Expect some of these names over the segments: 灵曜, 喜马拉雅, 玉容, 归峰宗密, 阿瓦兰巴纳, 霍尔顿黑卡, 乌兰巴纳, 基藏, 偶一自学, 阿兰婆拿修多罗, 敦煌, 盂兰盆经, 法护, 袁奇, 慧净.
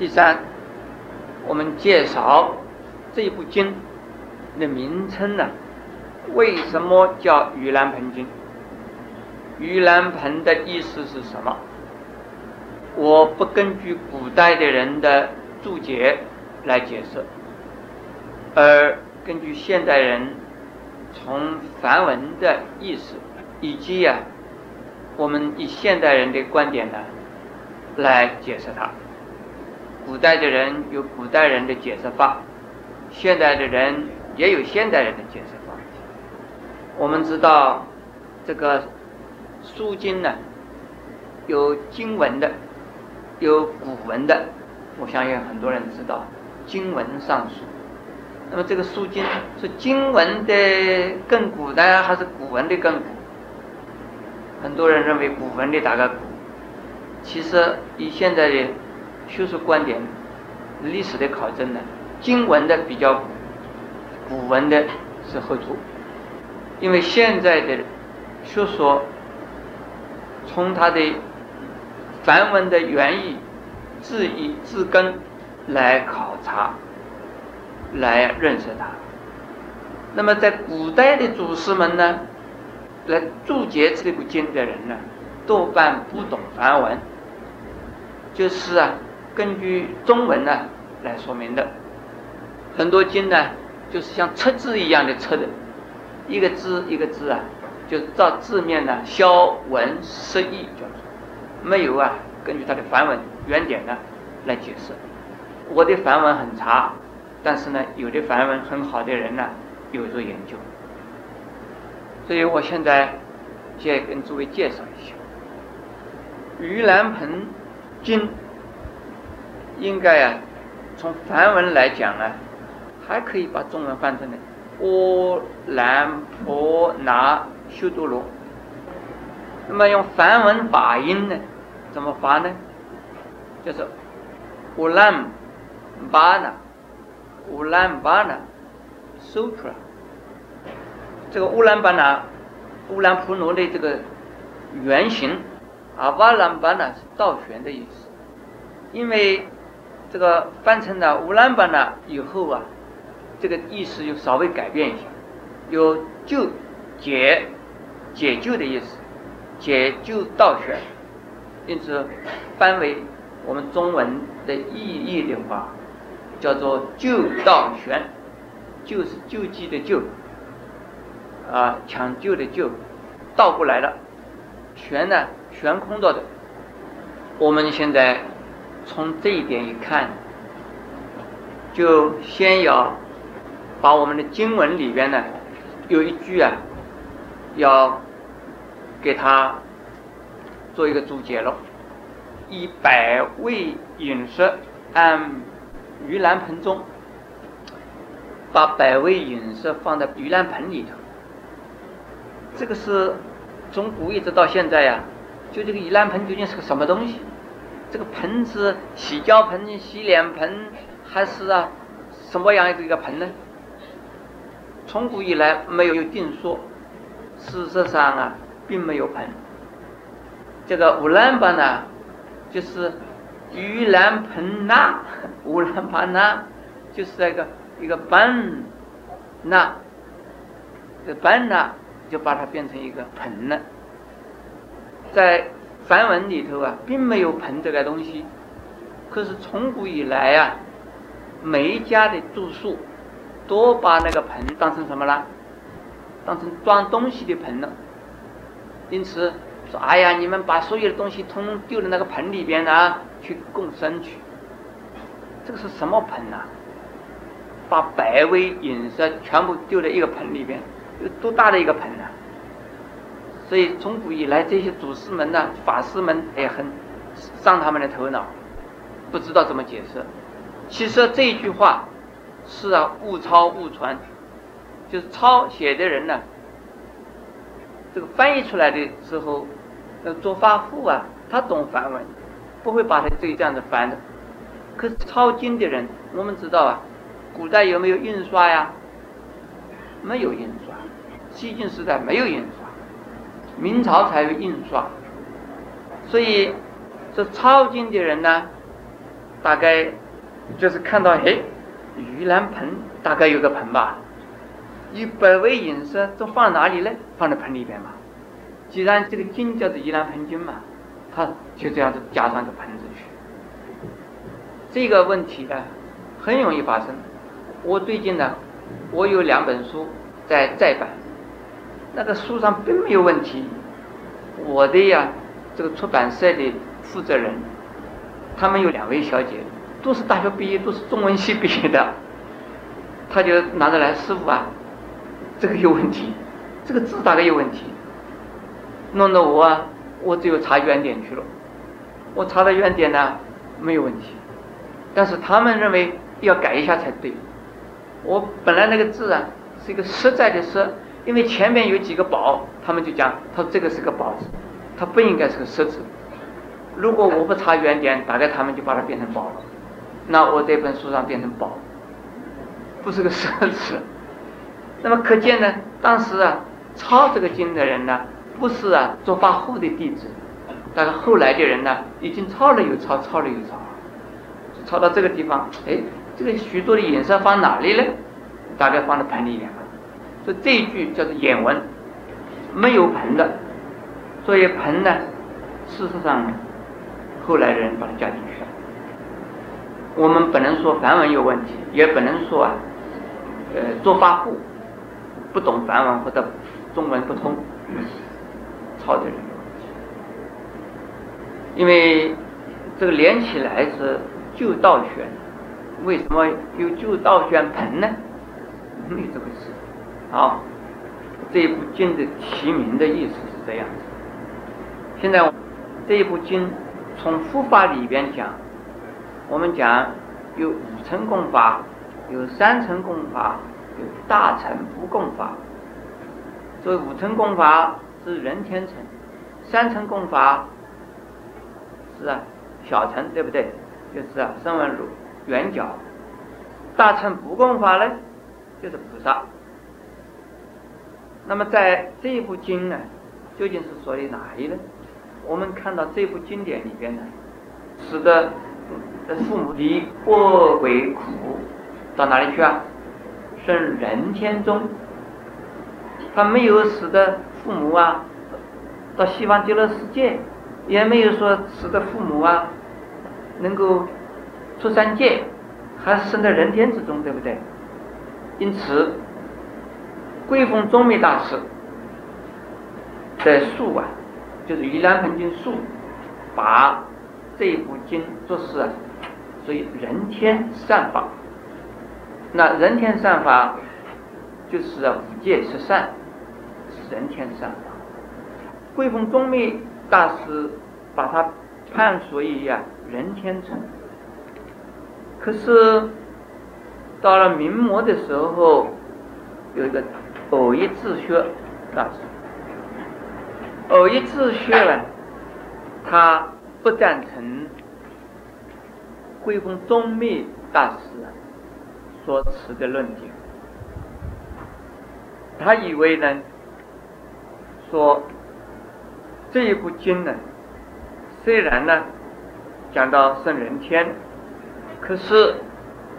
第三，我们介绍这部经的名称呢，为什么叫盂兰盆经？盂兰盆的意思是什么？我不根据古代的人的注解来解释，而根据现代人从梵文的意思，以及我们以现代人的观点呢来解释它。古代的人有古代人的解释法，现代的人也有现代人的解释法。我们知道这个书经呢有经文的，有古文的，我相信很多人知道经文上书。那么这个书经是经文的更古呢，还是古文的更古？很多人认为古文的打个古，其实以现在的学术观点、历史的考证呢，经文的比较古，古文的是后出。因为现在的学说从它的梵文的原意、字义、字根来考察，来认识它。那么在古代的祖师们呢，来注解这部经的人呢，多半不懂梵文，就是根据中文呢来说明的。很多经呢就是像测字一样的测的，一个字一个字就是照字面呢消文释义，就是没有根据它的梵文原点呢来解释。我的梵文很差，但是呢有的梵文很好的人呢有做研究，所以我现在先跟诸位介绍一下盂兰盆经。应该从梵文来讲还可以把中文翻成阿兰婆拿修多罗。那么用梵文发音呢，怎么发呢？就是乌兰巴纳，乌兰巴纳 sutra。 这个乌兰巴纳、乌兰婆罗的这个原型阿瓦兰巴纳是倒悬的意思。因为这个翻成了乌兰巴纳以后这个意思又稍微改变一下，有救、解、解救的意思，解救倒悬，因此翻为我们中文的意义的话，叫做救倒悬。救是救济的救抢救的救，倒过来了。悬呢，悬空到的。我们现在从这一点一看，就先要把我们的经文里边呢有一句要给它做一个注解了。以百味饮食按盂兰盆中，把百味饮食放在盂兰盆里头。这个是从古一直到现在就这个盂兰盆究竟是个什么东西？这个盆是洗脚盆、洗脸盆，还是什么样一个盆呢？从古以来没有定说，事实上并没有盆。这个乌兰巴呢，就是盂兰盆那，乌兰巴那就是一个班那，这班那就把它变成一个盆了。在梵文里头并没有盆这个东西，可是从古以来每一家的住宿都把那个盆当成什么了？当成装东西的盆了。因此说，哎呀，你们把所有的东西通通丢到那个盆里边去供身去。这个是什么盆啊？把百味饮食全部丢在一个盆里边，有多大的一个盆啊？所以从古以来，这些祖师们呢、法师们也很伤他们的头脑，不知道怎么解释。其实这一句话是误抄误传，就是抄写的人呢，这个翻译出来的时候，做法护他懂梵文，不会把它这样子翻的。可是抄经的人，我们知道古代有没有印刷呀？没有印刷，西晋时代没有印刷，明朝才有印刷。所以这抄经的人呢，大概就是看到哎，盂兰盆大概有个盆吧，100味饮食都放哪里呢？放在盆里边嘛。既然这个经叫做盂兰盆经嘛，它就这样子加上个盆子去。这个问题呢，很容易发生。我最近呢，我有2本书在再版，那个书上并没有问题。我的呀，这个出版社的负责人，他们有2位小姐，都是大学毕业，都是中文系毕业的。他就拿着来，师傅啊，这个有问题，这个字大概有问题，弄得我啊，我只有查原点去了。我查的原点呢，没有问题，但是他们认为要改一下才对。我本来那个字啊，是一个实在的实，因为前面有几个宝，他们就讲，他说这个是个宝字，它不应该是个实字。如果我不查原点，大概他们就把它变成宝了。那我这本书上变成宝，不是个实字。那么可见呢，当时啊，抄这个经的人呢，不是啊做法护的弟子，但是后来的人呢，已经抄了又抄，抄了又抄，抄到这个地方，哎，这个许多的颜色放哪里呢？大概放在盆里面。所以这一句叫做眼文，没有盆的，所以盆呢，事实上后来人把它加进去了。我们不能说梵文有问题，也不能说啊，做法护不懂梵文或者中文不通，抄的人有问题。因为这个连起来是旧道宣，为什么有旧道宣盆呢？没有这回事。好，这一部经的题名的意思是这样子。现在这一部经从佛法里边讲，我们讲有5层供法，有3层供法，有大乘不共法。所以5层供法是人天乘，3层供法是啊小乘，对不对？就是啊声闻、缘觉。大乘不共法呢，就是菩萨。那么在这一部经呢，究竟是说的哪一呢？我们看到这部经典里边呢，使得父母离过为苦到哪里去啊？生人天中。他没有使得父母啊到西方极乐世界，也没有说使得父母啊能够出三界，还是生在人天之中，对不对？因此归峰宗密大师的述啊，就是《盂兰盆经述》，把这一部经作是所以人天善法。那人天善法就是5戒十善，是人天善法。归峰宗密大师把它判属于啊人天乘。可是到了明末的时候，有一个偶一自学大师，偶一自学呢，他不赞成归峰宗密大师所持的论点。他以为呢，说这一部经呢，虽然呢讲到生人天，可是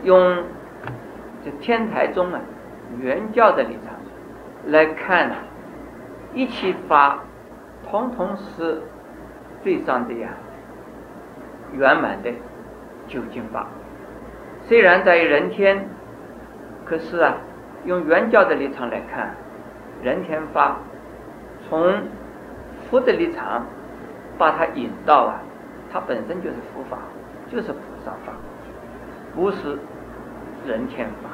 用这天台宗啊原教的立场来看呢，一切法统统是最上的呀圆满的究竟法。虽然在人天，可是啊用原教的立场来看人天法，从佛的立场把它引到啊它本身就是佛法，就是菩萨法，不是人天法。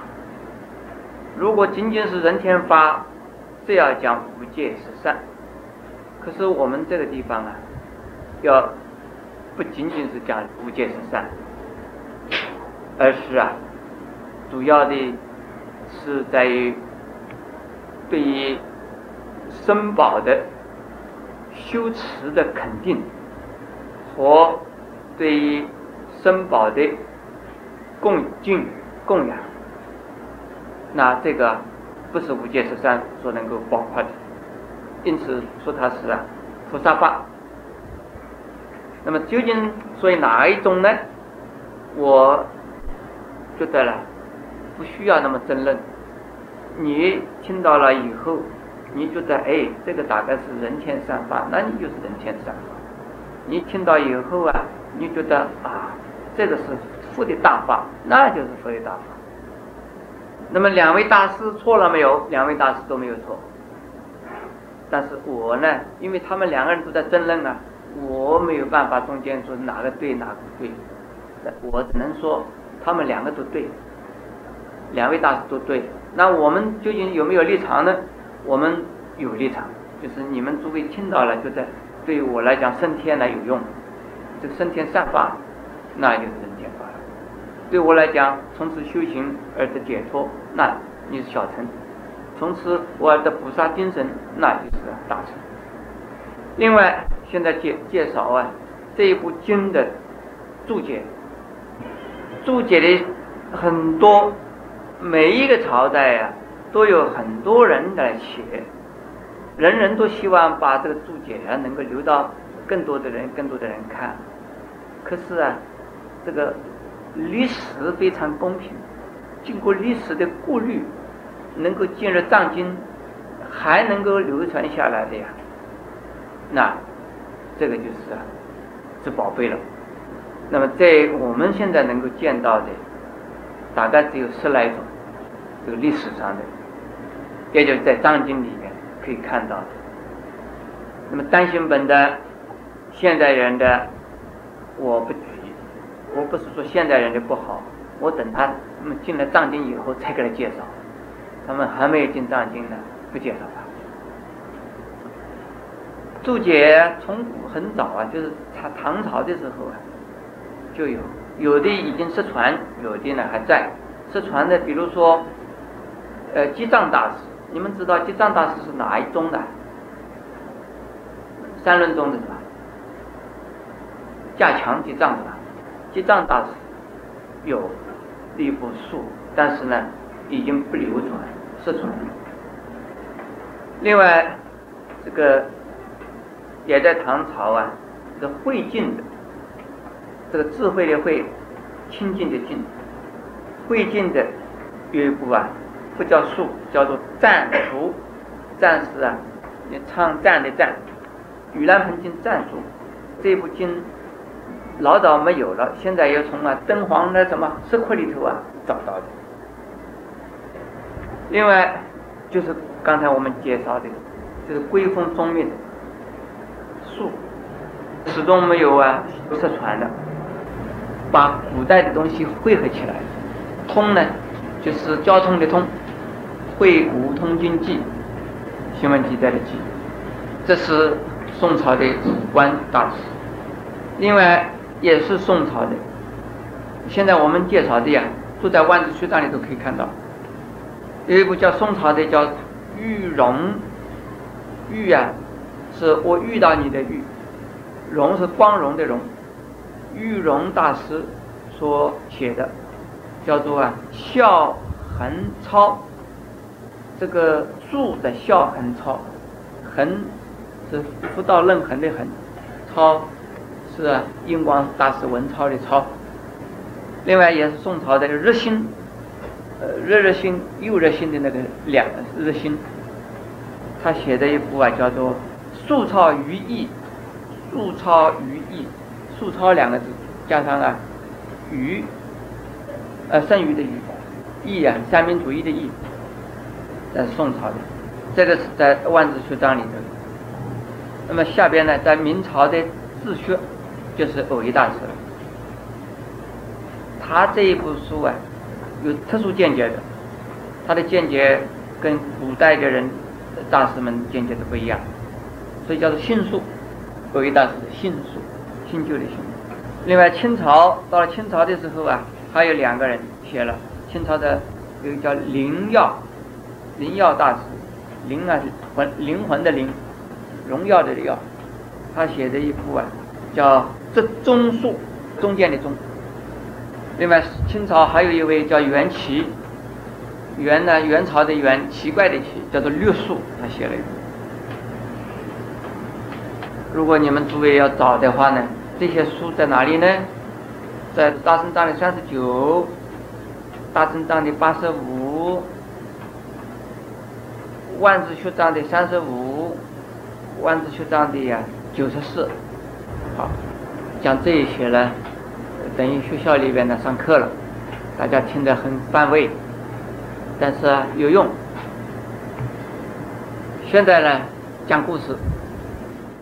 如果仅仅是人天法，这要讲5戒十善。可是我们这个地方啊，要不仅仅是讲5戒十善，而是啊，主要的是在于对于僧宝的修持的肯定，和对于僧宝的供敬供养。那这个不是5戒十善所能够包括的，因此说它是啊菩萨法。那么究竟所以哪一种呢？我觉得啦，不需要那么争论。你听到了以后，你觉得哎，这个大概是人前善法，那你就是人前善法。你听到以后啊，你觉得啊，这个是佛的大法，那就是佛的大法。那么两位大师错了没有？两位大师都没有错。但是我呢，因为他们两个人都在争论啊，我没有办法中间说哪个对哪个不对，我只能说他们两个都对，两位大师都对。那我们究竟有没有立场呢？我们有立场，就是你们诸位听到了，觉得对我来讲升天来有用，这个升天善法，那就是升天法了。对我来讲，从此修行而得解脱，那你是小乘。从此我的菩萨精神，那就是大乘。另外，现在介绍啊这一部经的注解，注解的很多，每一个朝代啊都有很多人来写，人人都希望把这个注解啊能够留到更多的人看。可是啊，这个历史非常公平，经过历史的过滤，能够进入藏经还能够流传下来的呀，那这个就是啊是宝贝了。那么在我们现在能够见到的大概只有10来种，这个历史上的，也就是在藏经里面可以看到的。那么单行本的现代人的我不举，我不是说现代人的不好，我等他们进了藏经以后才给他介绍，他们还没有进藏经呢，不介绍他。注解从古很早啊，就是唐朝的时候啊，就有，有的已经失传，有的呢还在。失传的比如说，基藏大师，你们知道基藏大师是哪一宗的？三论宗的是吧？加强基藏的吧？基藏大师有一部书，但是呢已经不流传，失传。另外，这个也在唐朝啊，这个慧净的，这个智慧的慧，清净的净，慧净的有一部啊，不叫述，叫做《赞述》，赞是啊，也唱赞的赞，《盂兰盆经赞述》这部经老早没有了，现在又从啊敦煌的什么石窟里头啊找到的。另外，就是刚才我们介绍的，就是归峰宗密的述，始终没有啊失传的，把古代的东西汇合起来。通呢，就是交通的通，汇古通今济，新闻记载的记，这是宋朝的史官大师。另外，也是宋朝的，现在我们介绍的呀，都在万字书上里都可以看到。有一部叫宋朝的叫《玉容》，玉啊是我遇到你的玉，容是光荣的容，玉容大师所写的，叫做啊孝恒超，这个注的孝恒超，恒是不到任恒的恒，超是啊印光大师文超的超。另外也是宋朝的日新，日新又日新的那个两日新，他写的一部啊叫做《素钞余义》，素钞余义，素钞两个字加上啊余，剩余的余，义啊三民主义的义，在宋朝的，这个是在万字书章里头。那么下边呢，在明朝的自学，就是耦一大师，他这一部书啊有特殊见解的，他的见解跟古代的人大师们见解都不一样，所以叫做信述，耦一大师的信述，新旧的信。另外清朝，到了清朝的时候啊，还有两个人写了，清朝的有个叫灵曜，灵曜大师，灵啊灵魂的灵，荣耀的耀，他写的一部啊叫《这中述》，中间的中。另外，清朝还有一位叫袁奇，袁呢，元朝的袁，奇怪的奇，叫做略述，他写了一部。如果你们诸位要找的话呢，这些书在哪里呢？在大乘藏的39，大乘藏的85，万字学藏的35，万字学藏的94。好，讲这一些呢，等于学校里边呢上课了，大家听得很乏味，但是有用。现在呢，讲故事。